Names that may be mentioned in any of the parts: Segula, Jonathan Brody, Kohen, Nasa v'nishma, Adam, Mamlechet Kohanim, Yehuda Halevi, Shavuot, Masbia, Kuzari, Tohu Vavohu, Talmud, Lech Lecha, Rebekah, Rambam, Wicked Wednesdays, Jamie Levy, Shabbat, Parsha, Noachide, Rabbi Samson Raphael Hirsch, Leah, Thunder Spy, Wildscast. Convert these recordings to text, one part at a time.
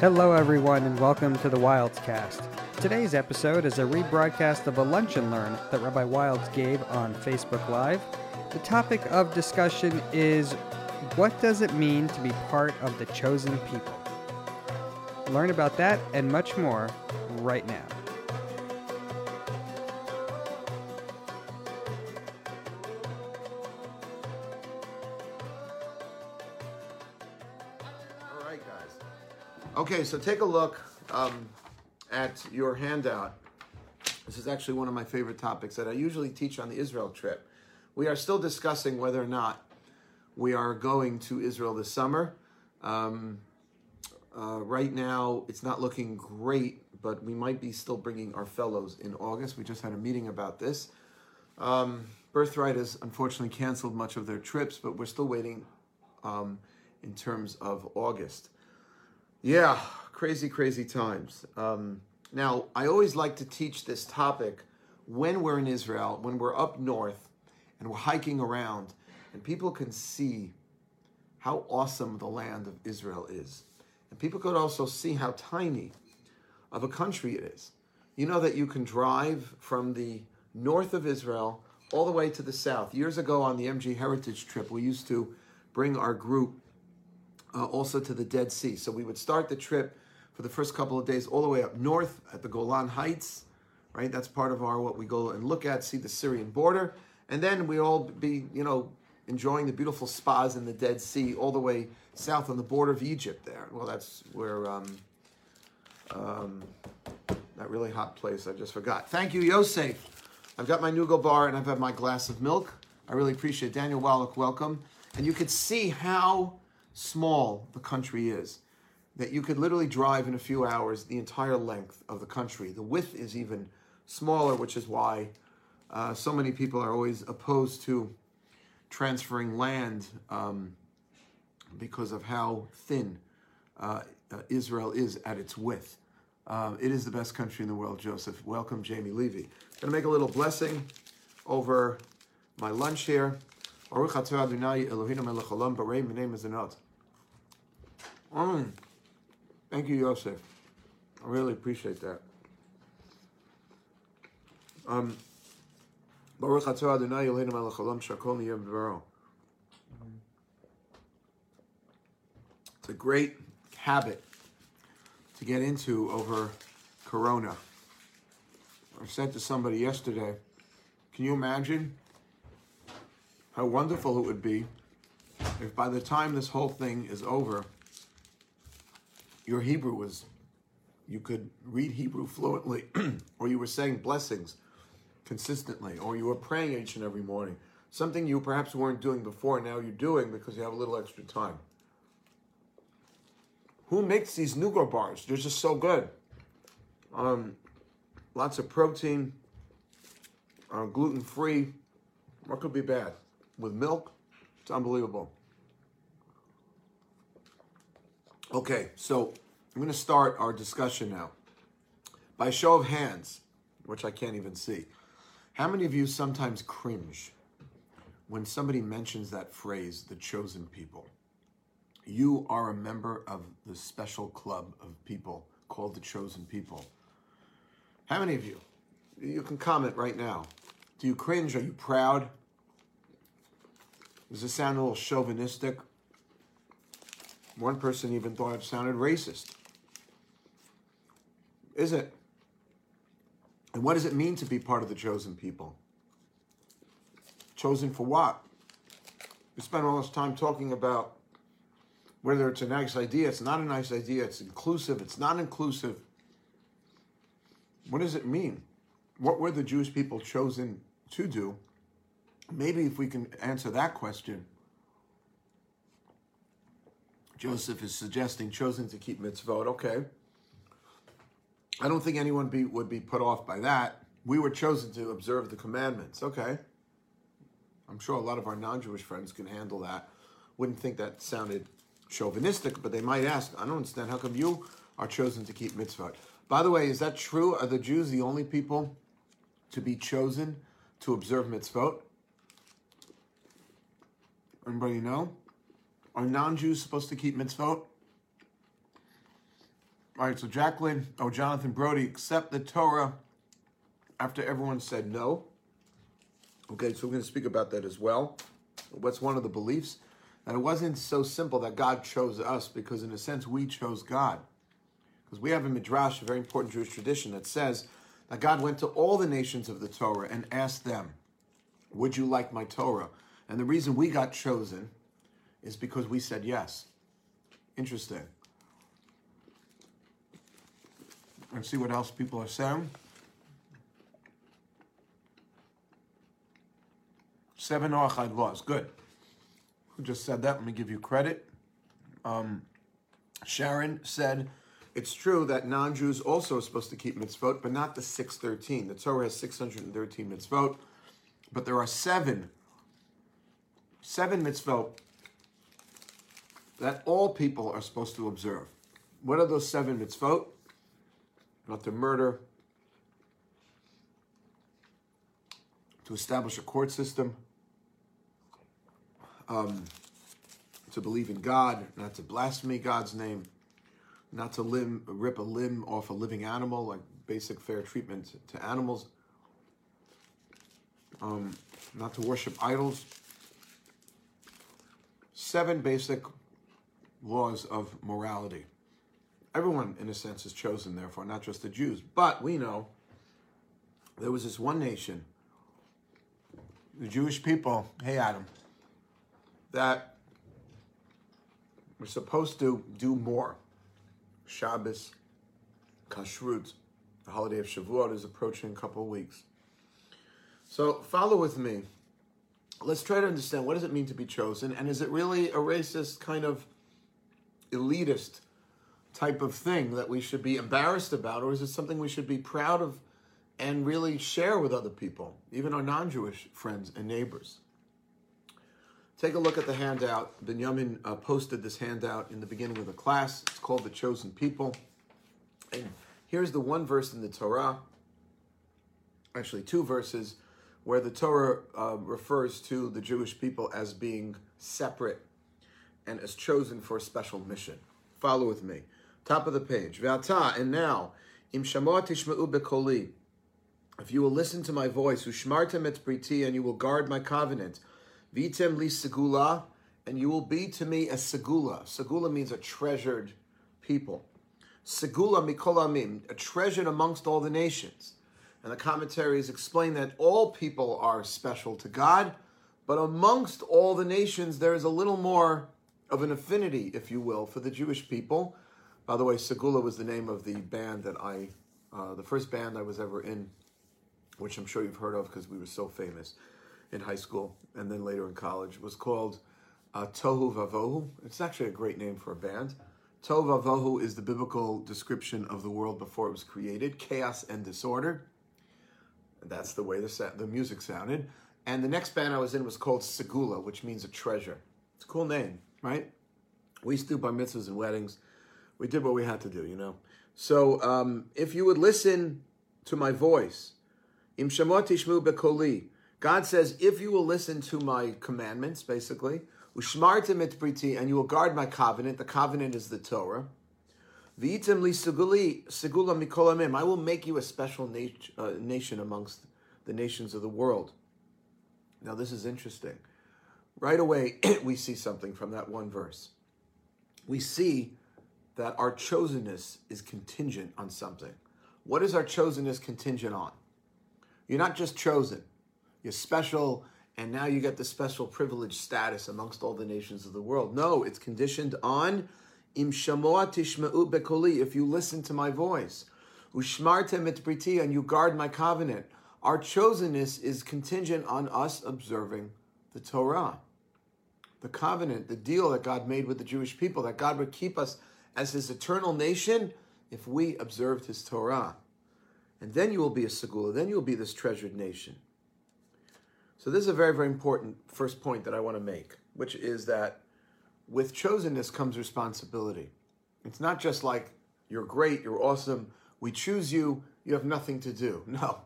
Hello, everyone, and welcome to the Wildscast. Today's episode is a rebroadcast of a lunch and learn that Rabbi Wildes gave on Facebook Live. The topic of discussion is, what does it mean to be part of the chosen people? Learn about that and much more right now. Okay, so take a look at your handout. This is actually one of my favorite topics that I usually teach on the Israel trip. We are still discussing whether or not we are going to Israel this summer. Right now, it's not looking great, but we might be still bringing our fellows in August. We just had a meeting about this. Birthright has unfortunately canceled much of their trips, but we're still waiting in terms of August. Yeah, crazy times. Now, I always like to teach this topic when we're in Israel, when we're up north and we're hiking around and people can see how awesome the land of Israel is. And people could also see how tiny of a country it is. You know that you can drive from the north of Israel all the way to the south. Years ago on the MG Heritage Trip, we used to bring our group also to the Dead Sea. So we would start the trip for the first couple of days all the way up north at the Golan Heights, right? That's part of our, what we go and look at, see the Syrian border. And then we all be, you know, enjoying the beautiful spas in the Dead Sea all the way south on the border of Egypt there. Well, that's where, that really hot place I just forgot. Thank you, Yosef. I've got my Nougat bar and I've had my glass of milk. I really appreciate it. Daniel Wallach, welcome. And you could see how small the country is, that you could literally drive in a few hours the entire length of the country. The width is even smaller, which is why so many people are always opposed to transferring land because of how thin Israel is at its width. It is the best country in the world, Joseph. Welcome, Jamie Levy. I'm going to make a little blessing over my lunch here. Thank you, Yosef. I really appreciate that. It's a great habit to get into over Corona. I said to somebody yesterday, can you imagine how wonderful it would be if by the time this whole thing is over, your Hebrew was, you could read Hebrew fluently, or you were saying blessings consistently, or you were praying each and every morning, something you perhaps weren't doing before, now you're doing because you have a little extra time. Who makes these nougat bars? They're just so good. Lots of protein, gluten-free. What could be bad? With milk, it's unbelievable. Okay, so I'm going to start our discussion now. By show of hands, which I can't even see, how many of you sometimes cringe when somebody mentions that phrase, the chosen people? You are a member of the special club of people called the chosen people. How many of you? You can comment right now. Do you cringe? Are you proud? Does it sound a little chauvinistic? One person even thought it sounded racist. Is it? And what does it mean to be part of the chosen people? Chosen for what? We spend all this time talking about whether it's a nice idea, it's not a nice idea, it's inclusive, it's not inclusive. What does it mean? What were the Jewish people chosen to do? Maybe if we can answer that question, Joseph is suggesting chosen to keep mitzvot. Okay. I don't think anyone would be put off by that. We were chosen to observe the commandments. Okay. I'm sure a lot of our non-Jewish friends can handle that. Wouldn't think that sounded chauvinistic, but they might ask, I don't understand, how come you are chosen to keep mitzvot? By the way, is that true? Are the Jews the only people to be chosen to observe mitzvot? Anybody know? Are non-Jews supposed to keep mitzvot? All right, so Jonathan Brody, accept the Torah after everyone said no. Okay, so we're going to speak about that as well. What's one of the beliefs? And it wasn't so simple that God chose us, because in a sense we chose God. Because we have in Midrash, a very important Jewish tradition that says that God went to all the nations of the Torah and asked them, would you like my Torah? And the reason we got chosen is because we said yes. Interesting. Let's see what else people are saying. 7 Noachide laws. Good. Who just said that? Let me give you credit. Sharon said, it's true that non-Jews also are supposed to keep mitzvot, but not the 613. The Torah has 613 mitzvot, but there are seven mitzvot that all people are supposed to observe. What are those seven mitzvot? Not to murder, to establish a court system, to believe in God, not to blaspheme God's name, not to rip a limb off a living animal, like basic fair treatment to animals, not to worship idols. Seven basic laws of morality. Everyone, in a sense, is chosen, therefore, not just the Jews. But we know there was this one nation, the Jewish people, hey, Adam, that were supposed to do more. Shabbos, Kashrut, the holiday of Shavuot is approaching in a couple of weeks. So follow with me. Let's try to understand, what does it mean to be chosen? And is it really a racist, kind of elitist type of thing that we should be embarrassed about, or is it something we should be proud of and really share with other people, even our non-Jewish friends and neighbors? Take a look at the handout. Binyamin posted this handout in the beginning of the class. It's called The Chosen People. And here's the one verse in the Torah, actually two verses, where the Torah refers to the Jewish people as being separate and as chosen for a special mission. Follow with me. Top of the page. V'ata, and now, im shamoa tishma'u bekoli, if you will listen to my voice, ushmartem et briti, and you will guard my covenant, v'item li segula, and you will be to me a segula. Segula means a treasured people. Segula mikol amim, a treasured amongst all the nations. And the commentaries explain that all people are special to God, but amongst all the nations, there is a little more of an affinity, if you will, for the Jewish people. By the way, Segula was the name of the band that the first band I was ever in, which I'm sure you've heard of because we were so famous in high school and then later in college, was called Tohu Vavohu. It's actually a great name for a band. Tohu Vavohu is the biblical description of the world before it was created, chaos and disorder. That's the way the music sounded. And the next band I was in was called Segula, which means a treasure. It's a cool name, right? We used to do bar mitzvahs and weddings. We did what we had to do, you know. So if you would listen to my voice, im shamo tishmu bekoli, God says, if you will listen to my commandments, basically, ushmartem et briti, and you will guard my covenant. The covenant is the Torah. V'item li segula mikol amim, I will make you a special nation amongst the nations of the world. Now this is interesting. Right away, we see something from that one verse. We see that our chosenness is contingent on something. What is our chosenness contingent on? You're not just chosen. You're special, and now you get the special privileged status amongst all the nations of the world. No, it's conditioned on, im shamoa tishma'u bekoli, if you listen to my voice. Ushmartem et briti, and you guard my covenant. Our chosenness is contingent on us observing the Torah, the covenant, the deal that God made with the Jewish people, that God would keep us as his eternal nation if we observed his Torah. And then you will be a segula, then you will be this treasured nation. So this is a very, very important first point that I want to make, which is that with chosenness comes responsibility. It's not just like, you're great, you're awesome, we choose you, you have nothing to do. No.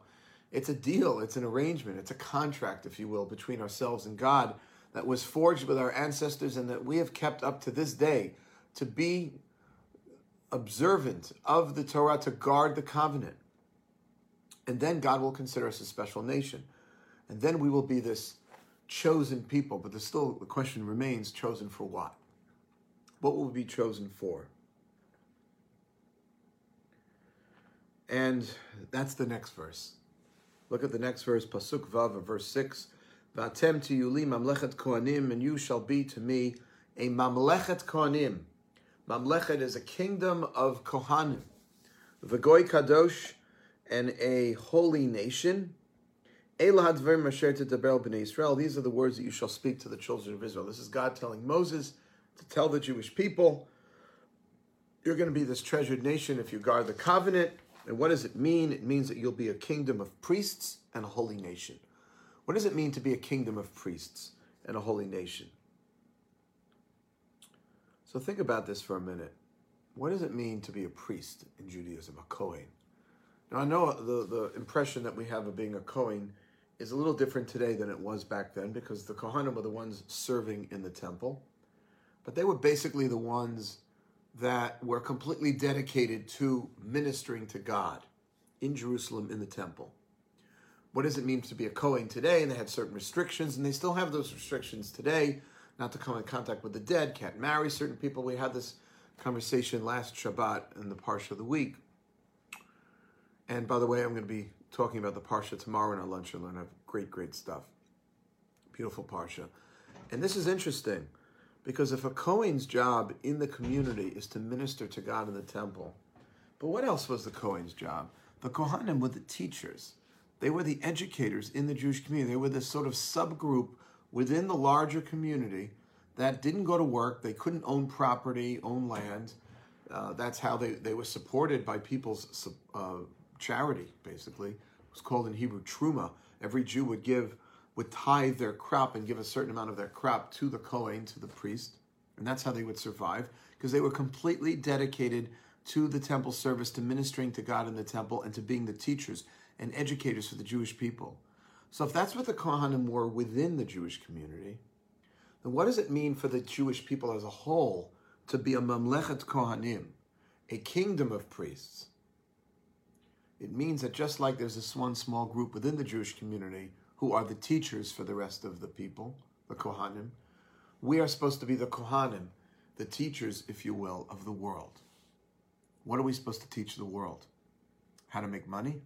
It's a deal, it's an arrangement, it's a contract, if you will, between ourselves and God that was forged with our ancestors and that we have kept up to this day to be observant of the Torah to guard the covenant. And then God will consider us a special nation. And then we will be this chosen people. But there's still the question remains, chosen for what? What will we be chosen for? And that's the next verse. Look at the next verse, Pasuk Vav, verse 6. V'atem tiyuli mamlechet kohanim, and you shall be to me a mamlechet kohanim. Mamlechet is a kingdom of kohanim. V'goy kadosh, and a holy nation. Elah hadvarim asher tedaber b'nei Israel. These are the words that you shall speak to the children of Israel. This is God telling Moses to tell the Jewish people, you're going to be this treasured nation if you guard the covenant. And what does it mean? It means that you'll be a kingdom of priests and a holy nation. What does it mean to be a kingdom of priests and a holy nation? So think about this for a minute. What does it mean to be a priest in Judaism, a Kohen? Now, I know the impression that we have of being a Kohen is a little different today than it was back then, because the Kohanim were the ones serving in the temple. But they were basically the ones that were completely dedicated to ministering to God in Jerusalem in the temple. What does it mean to be a Kohen today? And they had certain restrictions, and they still have those restrictions today, not to come in contact with the dead, can't marry certain people. We had this conversation last Shabbat in the Parsha of the week. And by the way, I'm going to be talking about the Parsha tomorrow in our lunch and learn. I have great, great stuff. Beautiful Parsha. And this is interesting, because if a Kohen's job in the community is to minister to God in the temple, but what else was the Kohen's job? The Kohanim were the teachers. They were the educators in the Jewish community. They were this sort of subgroup within the larger community that didn't go to work. They couldn't own property, own land. That's how they were supported by people's charity, basically. It was called in Hebrew truma. Every Jew would tithe their crop and give a certain amount of their crop to the Kohen, to the priest. And that's how they would survive, because they were completely dedicated to the temple service, to ministering to God in the temple, and to being the teachers and educators for the Jewish people. So if that's what the Kohanim were within the Jewish community, then what does it mean for the Jewish people as a whole to be a Mamlechet Kohanim, a kingdom of priests? It means that just like there's this one small group within the Jewish community who are the teachers for the rest of the people, the Kohanim, we are supposed to be the Kohanim, the teachers, if you will, of the world. What are we supposed to teach the world? How to make money?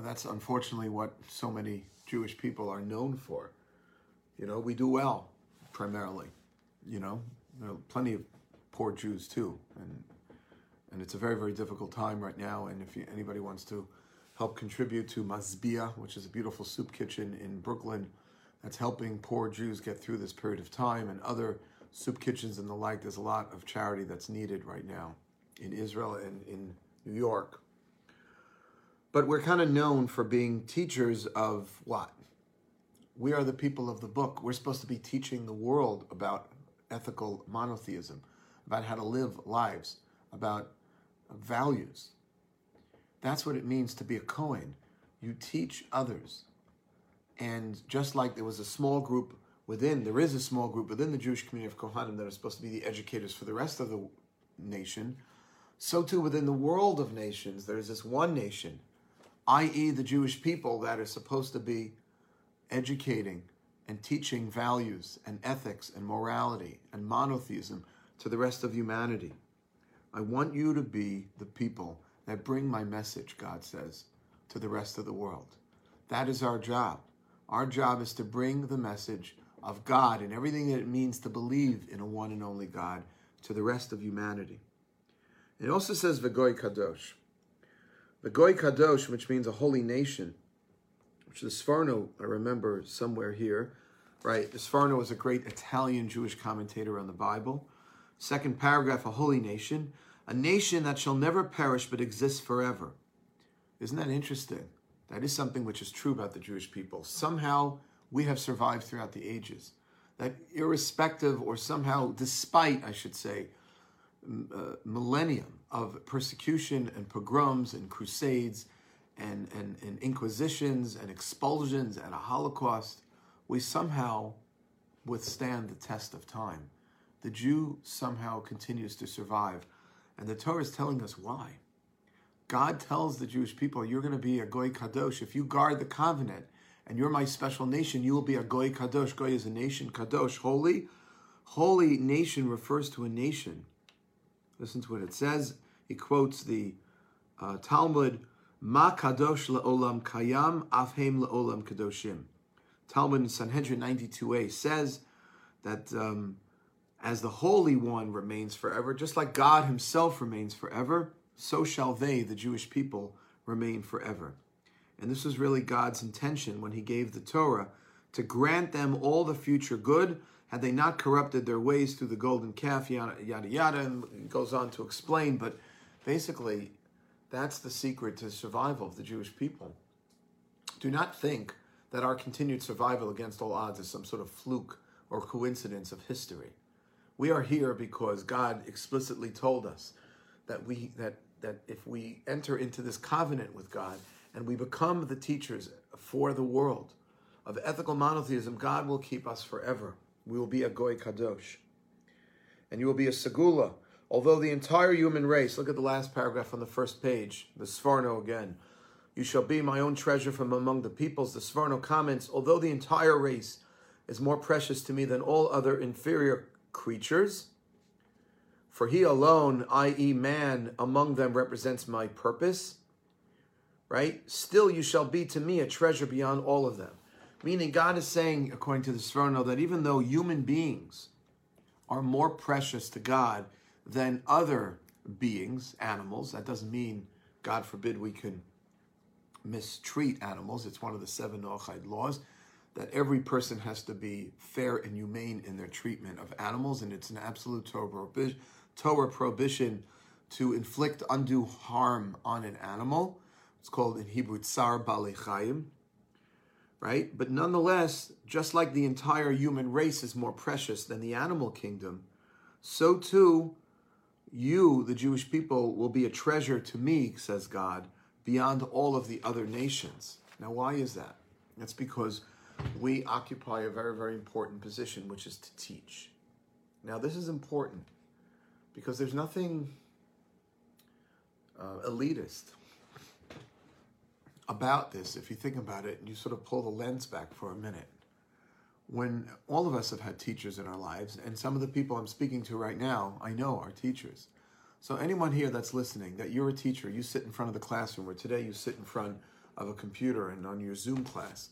That's unfortunately what so many Jewish people are known for. You know, we do well, primarily. You know, there are plenty of poor Jews too. And it's a very, very difficult time right now. And if anybody wants to help contribute to Masbia, which is a beautiful soup kitchen in Brooklyn that's helping poor Jews get through this period of time, and other soup kitchens and the like. There's a lot of charity that's needed right now in Israel and in New York. But we're kind of known for being teachers of what? We are the people of the book. We're supposed to be teaching the world about ethical monotheism, about how to live lives, about values. That's what it means to be a Kohen. You teach others. And just like there was a small group within, there is a small group within the Jewish community of Kohanim that are supposed to be the educators for the rest of the nation, so too within the world of nations, there is this one nation, i.e. the Jewish people, that are supposed to be educating and teaching values and ethics and morality and monotheism to the rest of humanity. I want you to be the people that bring my message, God says, to the rest of the world. That is our job. Our job is to bring the message of God and everything that it means to believe in a one and only God to the rest of humanity. It also says V'goy Kadosh. V'goy Kadosh, which means a holy nation, which the Sforno, I remember somewhere here, right? The Sforno is a great Italian Jewish commentator on the Bible. Second paragraph, a holy nation. A nation that shall never perish but exists forever. Isn't that interesting? That is something which is true about the Jewish people. Somehow we have survived throughout the ages. That irrespective, or somehow despite, I should say, millennium of persecution and pogroms and crusades and inquisitions and expulsions and a Holocaust, we somehow withstand the test of time the Jew somehow continues to survive. And the Torah is telling us why. God tells the Jewish people, you're going to be a Goy Kadosh. If you guard the covenant and you're my special nation, you will be a Goy Kadosh. Goy is a nation. Kadosh, holy. Holy nation refers to a nation. Listen to what it says. He quotes the Talmud, Ma Kadosh Le'olam Kayam, Afhem Le'olam Kadoshim. Talmud in Sanhedrin 92a says that as the Holy One remains forever, just like God himself remains forever, so shall they, the Jewish people, remain forever. And this was really God's intention when he gave the Torah, to grant them all the future good, had they not corrupted their ways through the golden calf, yada, yada, yada, and goes on to explain. But basically, that's the secret to survival of the Jewish people. Do not think that our continued survival against all odds is some sort of fluke or coincidence of history. We are here because God explicitly told us that if we enter into this covenant with God and we become the teachers for the world of ethical monotheism, God will keep us forever. We will be a Goy Kadosh. And you will be a Segula. Although the entire human race, look at the last paragraph on the first page, the Sforno again. You shall be my own treasure from among the peoples. The Sforno comments, although the entire race is more precious to me than all other inferior creatures, for he alone, i.e. man, among them represents my purpose, right? Still you shall be to me a treasure beyond all of them. Meaning God is saying, according to the Sforno, that even though human beings are more precious to God than other beings, animals, that doesn't mean, God forbid, we can mistreat animals. It's one of the 7 Noachide laws, that every person has to be fair and humane in their treatment of animals, and it's an absolute Torah prohibition to inflict undue harm on an animal. It's called in Hebrew, Tsar Balei Chayim, right? But nonetheless, just like the entire human race is more precious than the animal kingdom, so too, you, the Jewish people, will be a treasure to me, says God, beyond all of the other nations. Now, why is that? That's because we occupy a very, very important position, which is to teach. Now, this is important because there's nothing elitist about this. If you think about it, and you sort of pull the lens back for a minute. When all of us have had teachers in our lives, and some of the people I'm speaking to right now, I know are teachers. So anyone here that's listening, that you're a teacher, you sit in front of the classroom, or today you sit in front of a computer and on your Zoom class.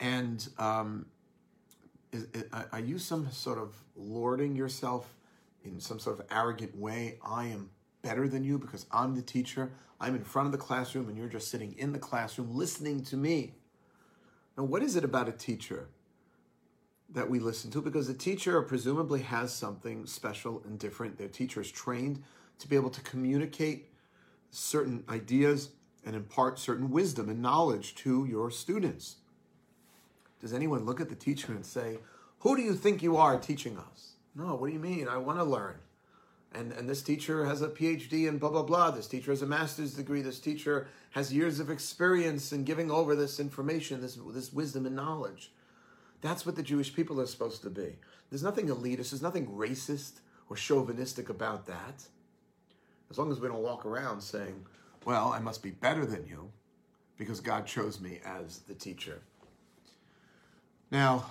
And are you some sort of lording yourself in some sort of arrogant way? I am better than you because I'm the teacher. I'm in front of the classroom and you're just sitting in the classroom listening to me. Now, what is it about a teacher that we listen to? Because a teacher presumably has something special and different. Their teacher is trained to be able to communicate certain ideas and impart certain wisdom and knowledge to your students. Does anyone look at the teacher and say, who do you think you are teaching us? No, what do you mean? I want to learn. And this teacher has a PhD and blah, blah, blah. This teacher has a master's degree. This teacher has years of experience in giving over this information, this wisdom and knowledge. That's what the Jewish people are supposed to be. There's nothing elitist. There's nothing racist or chauvinistic about that. As long as we don't walk around saying, well, I must be better than you because God chose me as the teacher. Now,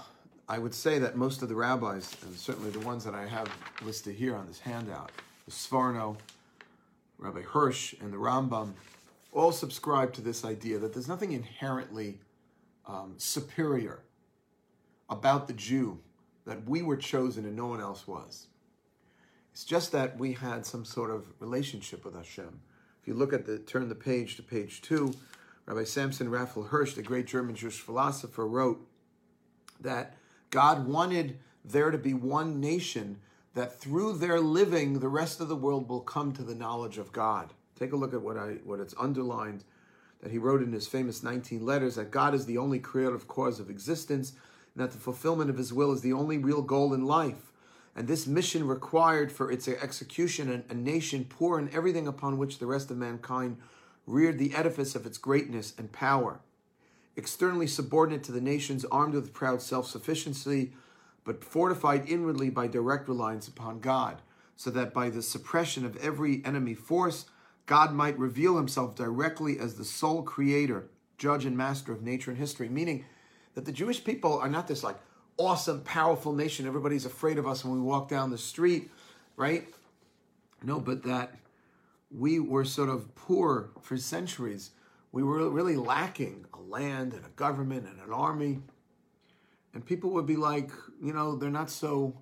I would say that most of the rabbis, and certainly the ones that I have listed here on this handout, the Sforno, Rabbi Hirsch, and the Rambam, all subscribe to this idea that there's nothing inherently superior about the Jew, that we were chosen and no one else was. It's just that we had some sort of relationship with Hashem. If you look at turn the page to page 2, Rabbi Samson Raphael Hirsch, the great German Jewish philosopher, wrote that God wanted there to be one nation, that through their living, the rest of the world will come to the knowledge of God. Take a look at what it's underlined, that he wrote in his famous 19 letters, that God is the only creative cause of existence, and that the fulfillment of his will is the only real goal in life. And this mission required for its execution a nation poor in everything upon which the rest of mankind reared the edifice of its greatness and power, externally subordinate to the nations, armed with proud self-sufficiency, but fortified inwardly by direct reliance upon God, so that by the suppression of every enemy force, God might reveal himself directly as the sole creator, judge and master of nature and history, meaning that the Jewish people are not this like awesome, powerful nation. Everybody's afraid of us when we walk down the street, right? No, but that we were sort of poor for centuries. We were really lacking a land and a government and an army. And people would be like, you know, they're not so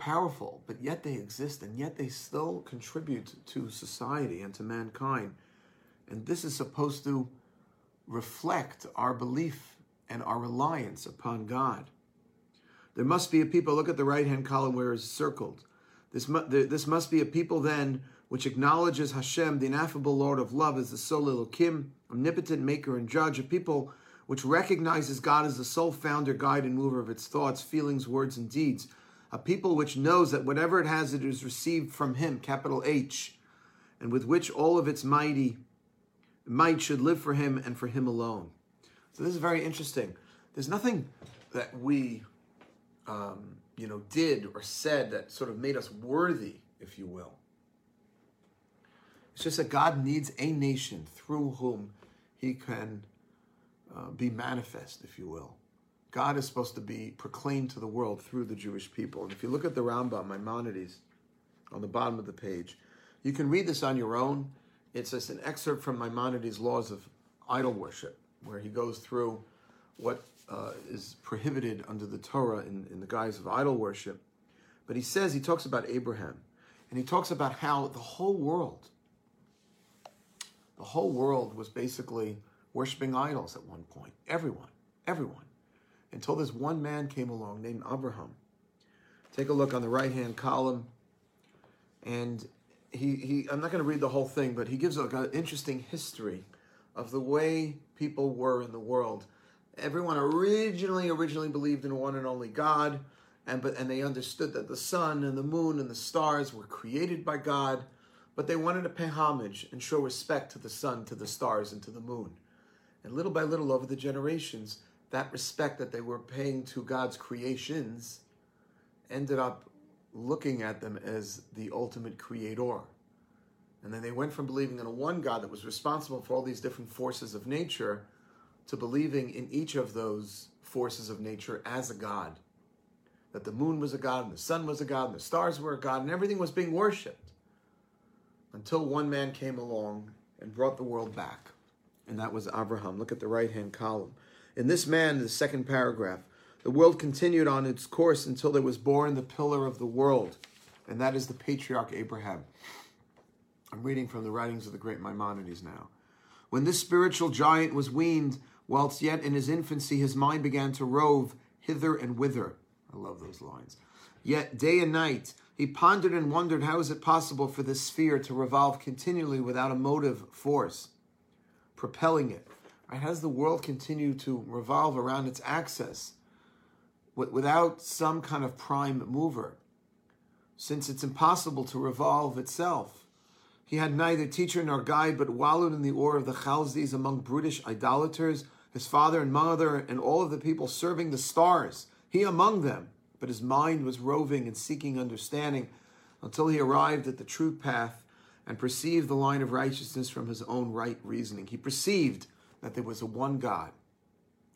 powerful, but yet they exist, and yet they still contribute to society and to mankind. And this is supposed to reflect our belief and our reliance upon God. There must be a people, look at the right-hand column where it's circled. This must be a people then which acknowledges Hashem, the ineffable Lord of love, as the sole Elokim, omnipotent maker and judge, a people which recognizes God as the sole founder, guide, and mover of its thoughts, feelings, words, and deeds, a people which knows that whatever it has, it is received from him, capital H, and with which all of its might should live for him and for him alone. So this is very interesting. There's nothing that we did or said that sort of made us worthy, if you will. It's just that God needs a nation through whom he can be manifest, if you will. God is supposed to be proclaimed to the world through the Jewish people. And if you look at the Rambam, Maimonides, on the bottom of the page, you can read this on your own. It's just an excerpt from Maimonides' Laws of Idol Worship, where he goes through what is prohibited under the Torah in the guise of idol worship. But he says, he talks about Abraham, and he talks about how the whole world was basically worshiping idols at one point. Everyone. Until this one man came along named Abraham. Take a look on the right-hand column. And he I'm not going to read the whole thing, but he gives an interesting history of the way people were in the world. Everyone originally believed in one and only God, and they understood that the sun and the moon and the stars were created by God, but they wanted to pay homage and show respect to the sun, to the stars, and to the moon. And little by little over the generations, that respect that they were paying to God's creations ended up looking at them as the ultimate creator. And then they went from believing in a one God that was responsible for all these different forces of nature to believing in each of those forces of nature as a God. That the moon was a God, and the sun was a God, and the stars were a God, and everything was being worshipped. Until one man came along and brought the world back. And that was Abraham. Look at the right-hand column. In this man, the second paragraph, the world continued on its course until there was born the pillar of the world. And that is the patriarch Abraham. I'm reading from the writings of the great Maimonides now. When this spiritual giant was weaned, whilst yet in his infancy, his mind began to rove hither and whither. I love those lines. Yet day and night, he pondered and wondered how is it possible for this sphere to revolve continually without a motive force propelling it. Right? How does the world continue to revolve around its axis without some kind of prime mover? Since it's impossible to revolve itself. He had neither teacher nor guide, but wallowed in the ore of the Chaldees among brutish idolaters, his father and mother and all of the people serving the stars, he among them. But his mind was roving and seeking understanding until he arrived at the true path and perceived the line of righteousness from his own right reasoning. He perceived that there was a one God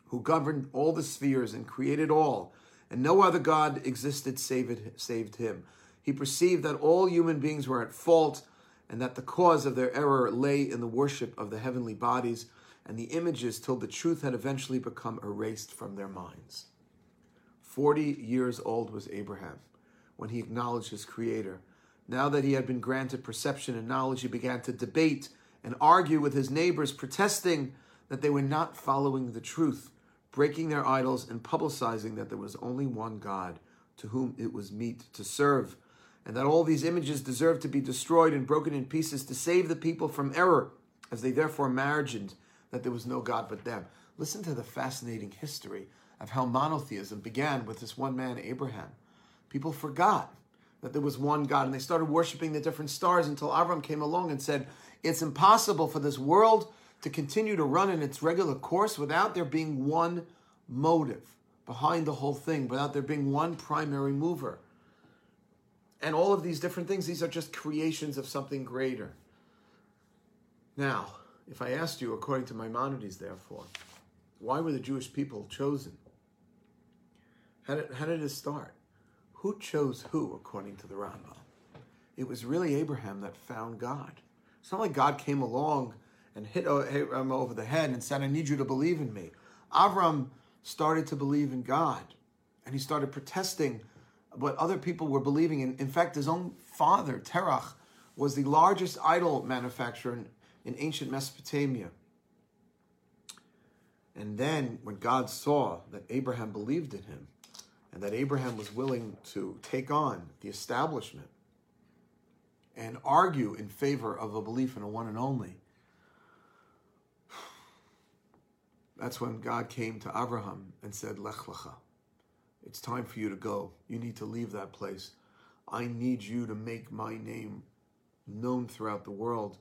who governed all the spheres and created all, and no other God existed saved him. He perceived that all human beings were at fault, and that the cause of their error lay in the worship of the heavenly bodies and the images till the truth had eventually become erased from their minds. 40 years old was Abraham when he acknowledged his creator. Now that he had been granted perception and knowledge, he began to debate and argue with his neighbors, protesting that they were not following the truth, breaking their idols and publicizing that there was only one God to whom it was meet to serve, and that all these images deserved to be destroyed and broken in pieces to save the people from error, as they therefore imagined that there was no God but them. Listen to the fascinating history of how monotheism began with this one man, Abraham. People forgot that there was one God, and they started worshiping the different stars until Abraham came along and said, it's impossible for this world to continue to run in its regular course without there being one motive, behind the whole thing without there being one primary mover. And all of these different things, these are just creations of something greater. Now, if I asked you, according to Maimonides, therefore, why were the Jewish people chosen? How did it start? Who chose who, according to the Rambam? It was really Abraham that found God. It's not like God came along and hit Abraham over the head and said, I need you to believe in me. Avram started to believe in God, and he started protesting what other people were believing in. In fact, his own father, Terach, was the largest idol manufacturer in ancient Mesopotamia. And then when God saw that Abraham believed in him and that Abraham was willing to take on the establishment and argue in favor of a belief in a one and only, that's when God came to Abraham and said, Lech Lecha. It's time for you to go. You need to leave that place. I need you to make my name known throughout the world,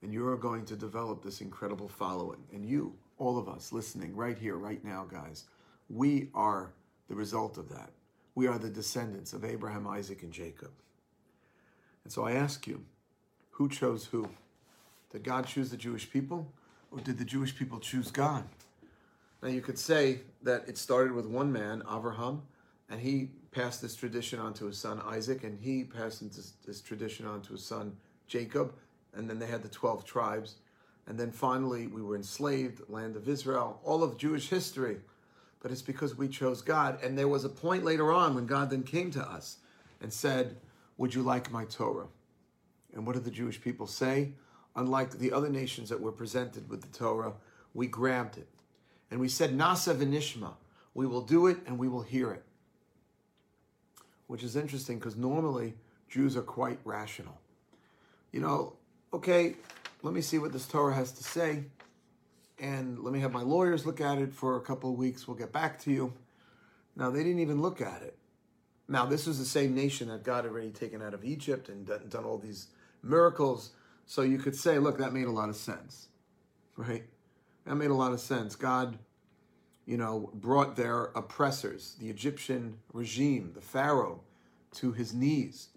and you're going to develop this incredible following. And you, all of us listening right here, right now, guys, we are the result of that. We are the descendants of Abraham, Isaac, and Jacob. And so I ask you, who chose who? Did God choose the Jewish people, or did the Jewish people choose God? Now, you could say that it started with one man, Abraham, and he passed this tradition on to his son Isaac, and he passed this tradition on to his son Jacob, and then they had the 12 tribes, and then finally we were enslaved, land of Israel, all of Jewish history. But it's because we chose God, and there was a point later on when God then came to us and said, would you like my Torah? And what did the Jewish people say? Unlike the other nations that were presented with the Torah, we grabbed it. And we said, Nasa v'nishma, we will do it and we will hear it. Which is interesting because normally Jews are quite rational. You know, okay, let me see what this Torah has to say, and let me have my lawyers look at it for a couple of weeks. We'll get back to you. Now, they didn't even look at it. Now, this was the same nation that God had already taken out of Egypt and done all these miracles. So you could say, look, that made a lot of sense, right? That made a lot of sense. God, you know, brought their oppressors, the Egyptian regime, the Pharaoh, to his knees.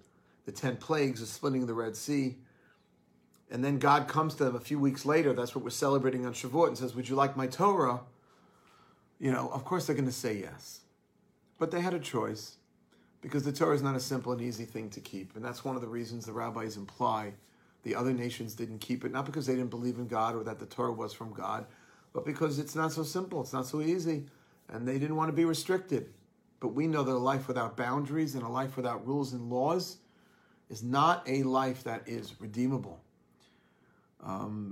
The 10 plagues, the splitting of the Red Sea. And then God comes to them a few weeks later. That's what we're celebrating on Shavuot, and says, would you like my Torah? You know, of course they're going to say yes. But they had a choice, because the Torah is not a simple and easy thing to keep. And that's one of the reasons the rabbis imply the other nations didn't keep it, not because they didn't believe in God or that the Torah was from God, but because it's not so simple, it's not so easy, and they didn't want to be restricted. But we know that a life without boundaries and a life without rules and laws is not a life that is redeemable,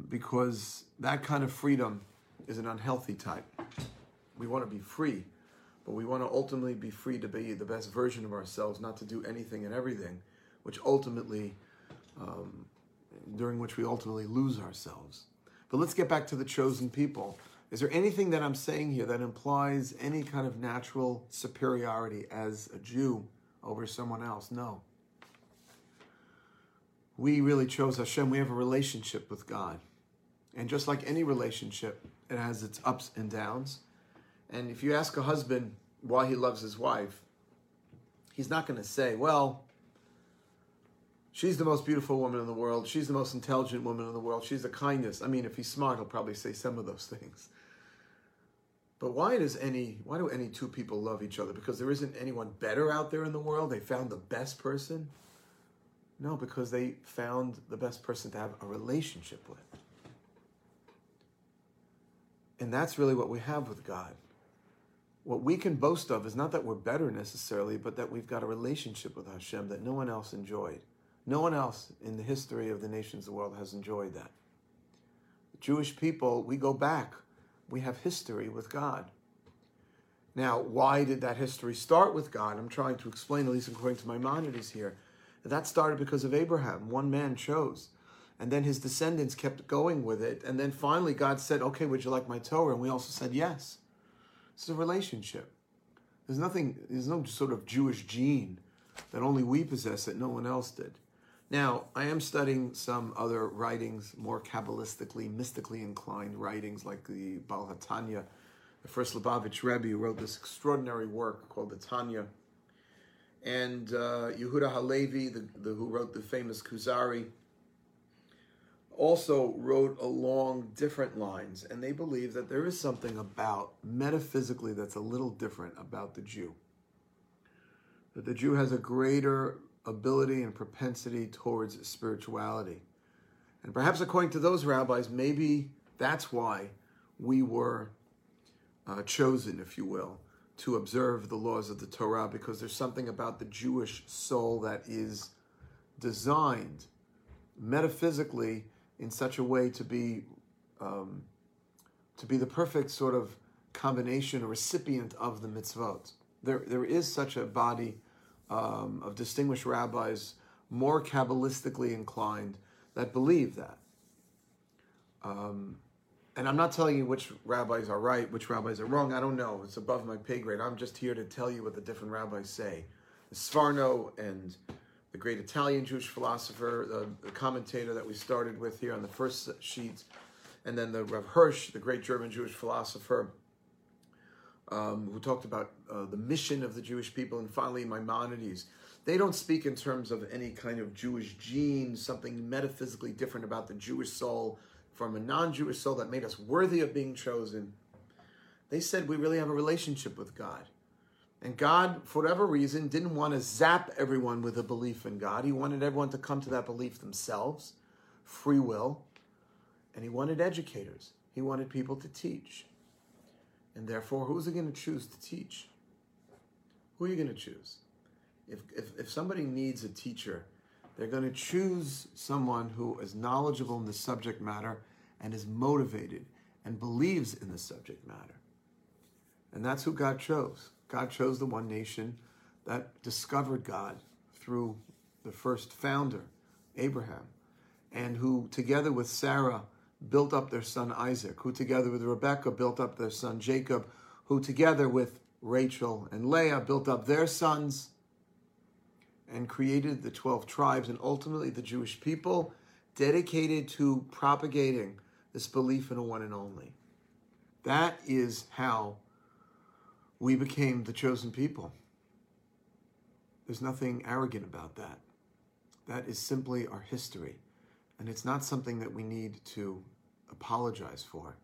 because that kind of freedom is an unhealthy type. We want to be free, but we want to ultimately be free to be the best version of ourselves, not to do anything and everything, which ultimately... during which we ultimately lose ourselves. But let's get back to the chosen people. Is there anything that I'm saying here that implies any kind of natural superiority as a Jew over someone else? No. We really chose Hashem. We have a relationship with God. And just like any relationship, it has its ups and downs. And if you ask a husband why he loves his wife, he's not going to say, well, she's the most beautiful woman in the world. She's the most intelligent woman in the world. She's the kindest. I mean, if he's smart, he'll probably say some of those things. But why do any two people love each other? Because there isn't anyone better out there in the world? They found the best person? No, because they found the best person to have a relationship with. And that's really what we have with God. What we can boast of is not that we're better necessarily, but that we've got a relationship with Hashem that no one else enjoyed. No one else in the history of the nations of the world has enjoyed that. The Jewish people, we go back. We have history with God. Now, why did that history start with God? I'm trying to explain, at least according to Maimonides here. That started because of Abraham. One man chose. And then his descendants kept going with it. And then finally God said, okay, would you like my Torah? And we also said yes. It's a relationship. There's no sort of Jewish gene that only we possess that no one else did. Now, I am studying some other writings, more Kabbalistically, mystically inclined writings like the Baal HaTanya, the first Lubavitch Rebbe, who wrote this extraordinary work called the Tanya, and Yehuda Halevi, who wrote the famous Kuzari, also wrote along different lines, and they believe that there is something about, metaphysically, that's a little different about the Jew. That the Jew has a greater ability and propensity towards spirituality. And perhaps according to those rabbis, maybe that's why we were chosen, if you will, to observe the laws of the Torah, because there's something about the Jewish soul that is designed metaphysically in such a way to be the perfect sort of combination or recipient of the mitzvot. There is such a body of distinguished rabbis, more Kabbalistically inclined, that believe that. And I'm not telling you which rabbis are right, which rabbis are wrong. I don't know. It's above my pay grade. I'm just here to tell you what the different rabbis say. The Sforno and the great Italian Jewish philosopher, the commentator that we started with here on the first sheet, and then the Rev Hirsch, the great German Jewish philosopher, who talked about the mission of the Jewish people, and finally Maimonides. They don't speak in terms of any kind of Jewish gene, something metaphysically different about the Jewish soul from a non-Jewish soul that made us worthy of being chosen. They said we really have a relationship with God. And God, for whatever reason, didn't want to zap everyone with a belief in God. He wanted everyone to come to that belief themselves, free will. And he wanted educators. He wanted people to teach. And therefore, who is he going to choose to teach? Who are you going to choose? If somebody needs a teacher, they're going to choose someone who is knowledgeable in the subject matter and is motivated and believes in the subject matter. And that's who God chose. God chose the one nation that discovered God through the first founder, Abraham, and who together with Sarah built up their son Isaac, who together with Rebekah built up their son Jacob, who together with Rachel and Leah built up their sons and created the 12 tribes and ultimately the Jewish people, dedicated to propagating this belief in a one and only. That is how we became the chosen people. There's nothing arrogant about that. That is simply our history. And it's not something that we need to apologize for.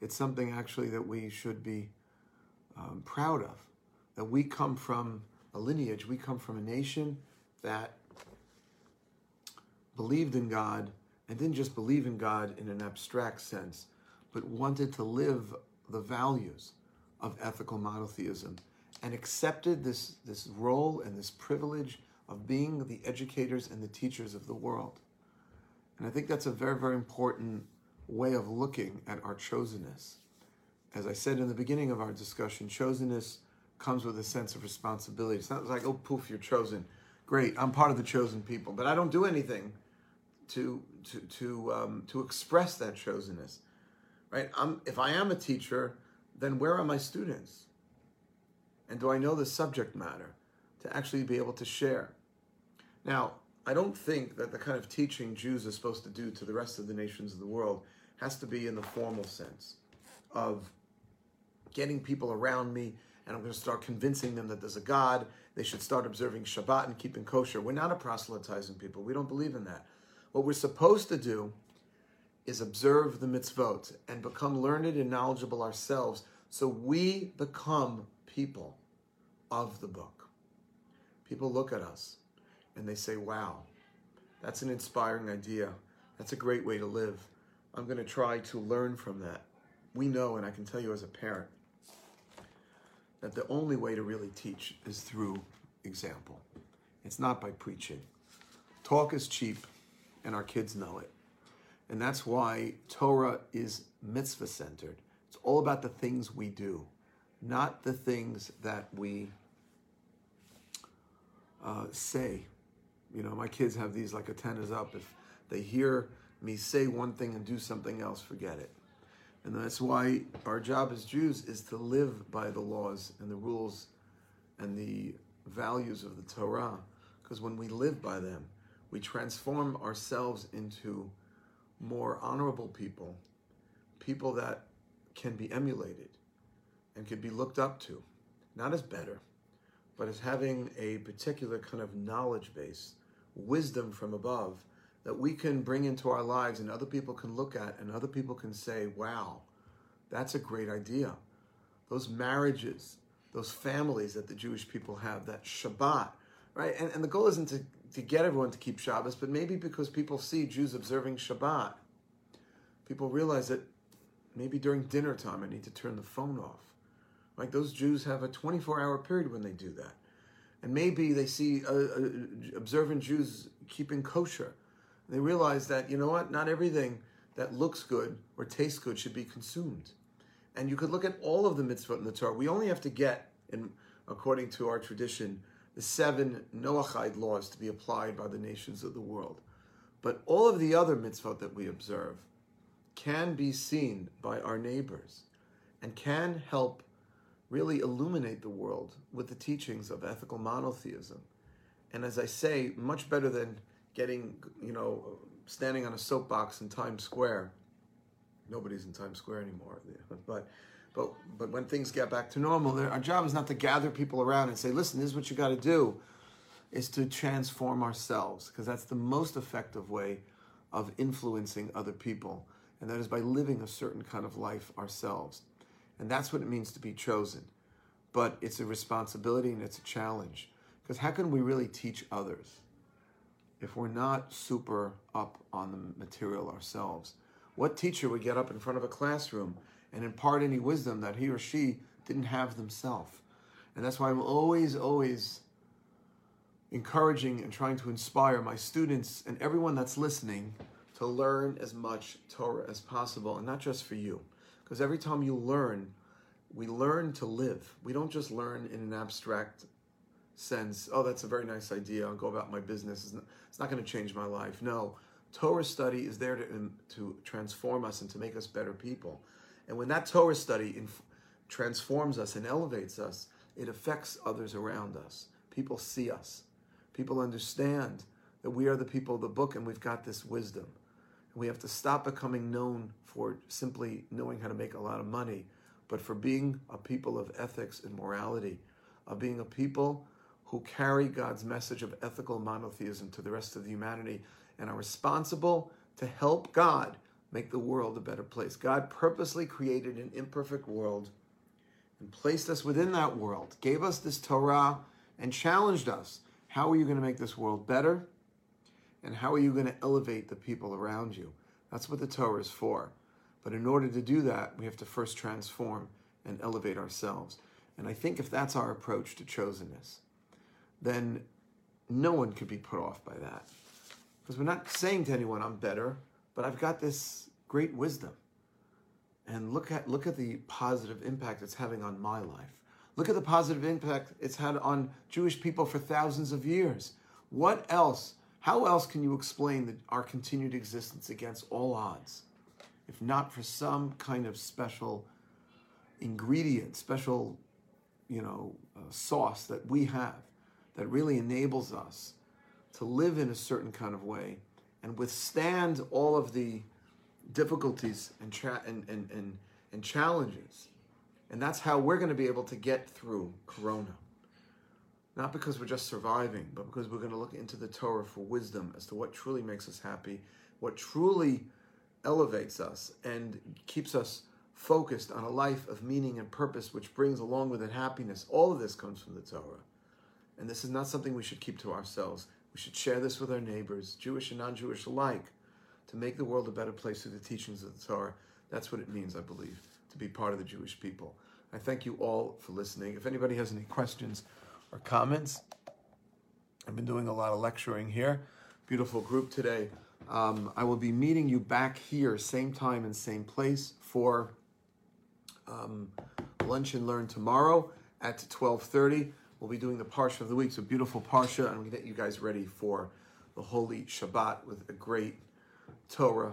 It's something actually that we should be proud of. That we come from a lineage, we come from a nation that believed in God and didn't just believe in God in an abstract sense, but wanted to live the values of ethical monotheism and accepted this role and this privilege of being the educators and the teachers of the world. And I think that's a very, very important way of looking at our chosenness. As I said in the beginning of our discussion, chosenness comes with a sense of responsibility. It's not like, oh, poof, you're chosen. Great, I'm part of the chosen people, but I don't do anything to express that chosenness, right? If I am a teacher, then where are my students? And do I know the subject matter to actually be able to share? Now, I don't think that the kind of teaching Jews are supposed to do to the rest of the nations of the world has to be in the formal sense of getting people around me and I'm going to start convincing them that there's a God, they should start observing Shabbat and keeping kosher. We're not a proselytizing people. We don't believe in that. What we're supposed to do is observe the mitzvot and become learned and knowledgeable ourselves so we become people of the book. People look at us and they say, wow, that's an inspiring idea. That's a great way to live. I'm going to try to learn from that. We know, and I can tell you as a parent, that the only way to really teach is through example. It's not by preaching. Talk is cheap, and our kids know it. And that's why Torah is mitzvah-centered. It's all about the things we do, not the things that we say. You know, my kids have these like antennas up. If they hear me say one thing and do something else, forget it. And that's why our job as Jews is to live by the laws and the rules and the values of the Torah. Because when we live by them, we transform ourselves into more honorable people, people that can be emulated, and could be looked up to, not as better, but as having a particular kind of knowledge base, wisdom from above that we can bring into our lives and other people can look at and other people can say, wow, that's a great idea. Those marriages, those families that the Jewish people have, that Shabbat, right? And the goal isn't to get everyone to keep Shabbos, but maybe because people see Jews observing Shabbat, people realize that maybe during dinner time I need to turn the phone off. Like those Jews have a 24-hour period when they do that. And maybe they see observant Jews keeping kosher. They realize that, you know what, not everything that looks good or tastes good should be consumed. And you could look at all of the mitzvot in the Torah. We only have to get, according to our tradition, the 7 Noachide laws to be applied by the nations of the world. But all of the other mitzvot that we observe can be seen by our neighbors and can help really illuminate the world with the teachings of ethical monotheism. And as I say, much better than getting, standing on a soapbox in Times Square. Nobody's in Times Square anymore. But when things get back to normal, our job is not to gather people around and say, listen, this is what you got to do, is to transform ourselves, because that's the most effective way of influencing other people. And that is by living a certain kind of life ourselves. And that's what it means to be chosen. But it's a responsibility and it's a challenge. Because how can we really teach others if we're not super up on the material ourselves? What teacher would get up in front of a classroom and impart any wisdom that he or she didn't have themselves? And that's why I'm always encouraging and trying to inspire my students and everyone that's listening to learn as much Torah as possible, and not just for you. Because every time you learn, we learn to live. We don't just learn in an abstract sense, oh, that's a very nice idea, I'll go about my business, it's not going to change my life. No, Torah study is there to transform us and to make us better people. And when that Torah study transforms us and elevates us, it affects others around us. People see us. People understand that we are the people of the book and we've got this wisdom. We have to stop becoming known for simply knowing how to make a lot of money, but for being a people of ethics and morality, of being a people who carry God's message of ethical monotheism to the rest of the humanity and are responsible to help God make the world a better place. God purposely created an imperfect world and placed us within that world, gave us this Torah and challenged us. How are you going to make this world better? And how are you going to elevate the people around you? That's what the Torah is for. But in order to do that, we have to first transform and elevate ourselves. And I think if that's our approach to chosenness, then no one could be put off by that. Because we're not saying to anyone, I'm better, but I've got this great wisdom. And look at the positive impact it's having on my life. Look at the positive impact it's had on Jewish people for thousands of years. What else? How else can you explain our continued existence against all odds, if not for some kind of special ingredient, special, sauce that we have that really enables us to live in a certain kind of way and withstand all of the difficulties and challenges? And that's how we're going to be able to get through Corona. Not because we're just surviving, but because we're going to look into the Torah for wisdom as to what truly makes us happy, what truly elevates us and keeps us focused on a life of meaning and purpose, which brings along with it happiness. All of this comes from the Torah. And this is not something we should keep to ourselves. We should share this with our neighbors, Jewish and non-Jewish alike, to make the world a better place through the teachings of the Torah. That's what it means, I believe, to be part of the Jewish people. I thank you all for listening. If anybody has any questions or comments. I've been doing a lot of lecturing here. Beautiful group today. I will be meeting you back here, same time and same place for Lunch and Learn tomorrow at 12:30. We'll be doing the Parsha of the Week, so beautiful Parsha, and we'll get you guys ready for the Holy Shabbat with a great Torah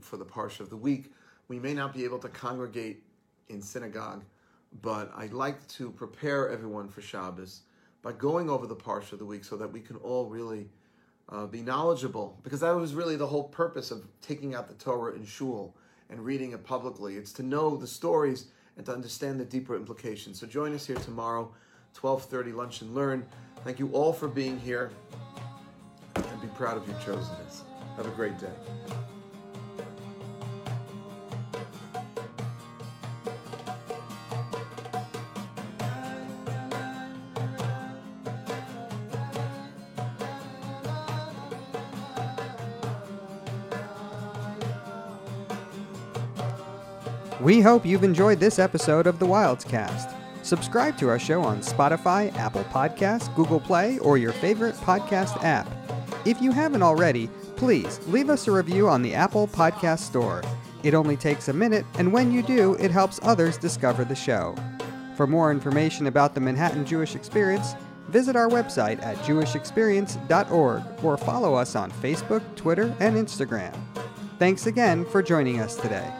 for the Parsha of the Week. We may not be able to congregate in synagogue, but I'd like to prepare everyone for Shabbos by going over the Parsha of the Week so that we can all really be knowledgeable. Because that was really the whole purpose of taking out the Torah in shul and reading it publicly. It's to know the stories and to understand the deeper implications. So join us here tomorrow, 12:30, Lunch and Learn. Thank you all for being here, and be proud of your chosenness. Have a great day. We hope you've enjoyed this episode of the Wildscast. Subscribe to our show on Spotify, Apple Podcasts, Google Play, or your favorite podcast app. If you haven't already, please leave us a review on the Apple Podcast Store. It only takes a minute, and when you do, it helps others discover the show. For more information about the Manhattan Jewish Experience, visit our website at jewishexperience.org or follow us on Facebook, Twitter, and Instagram. Thanks again for joining us today.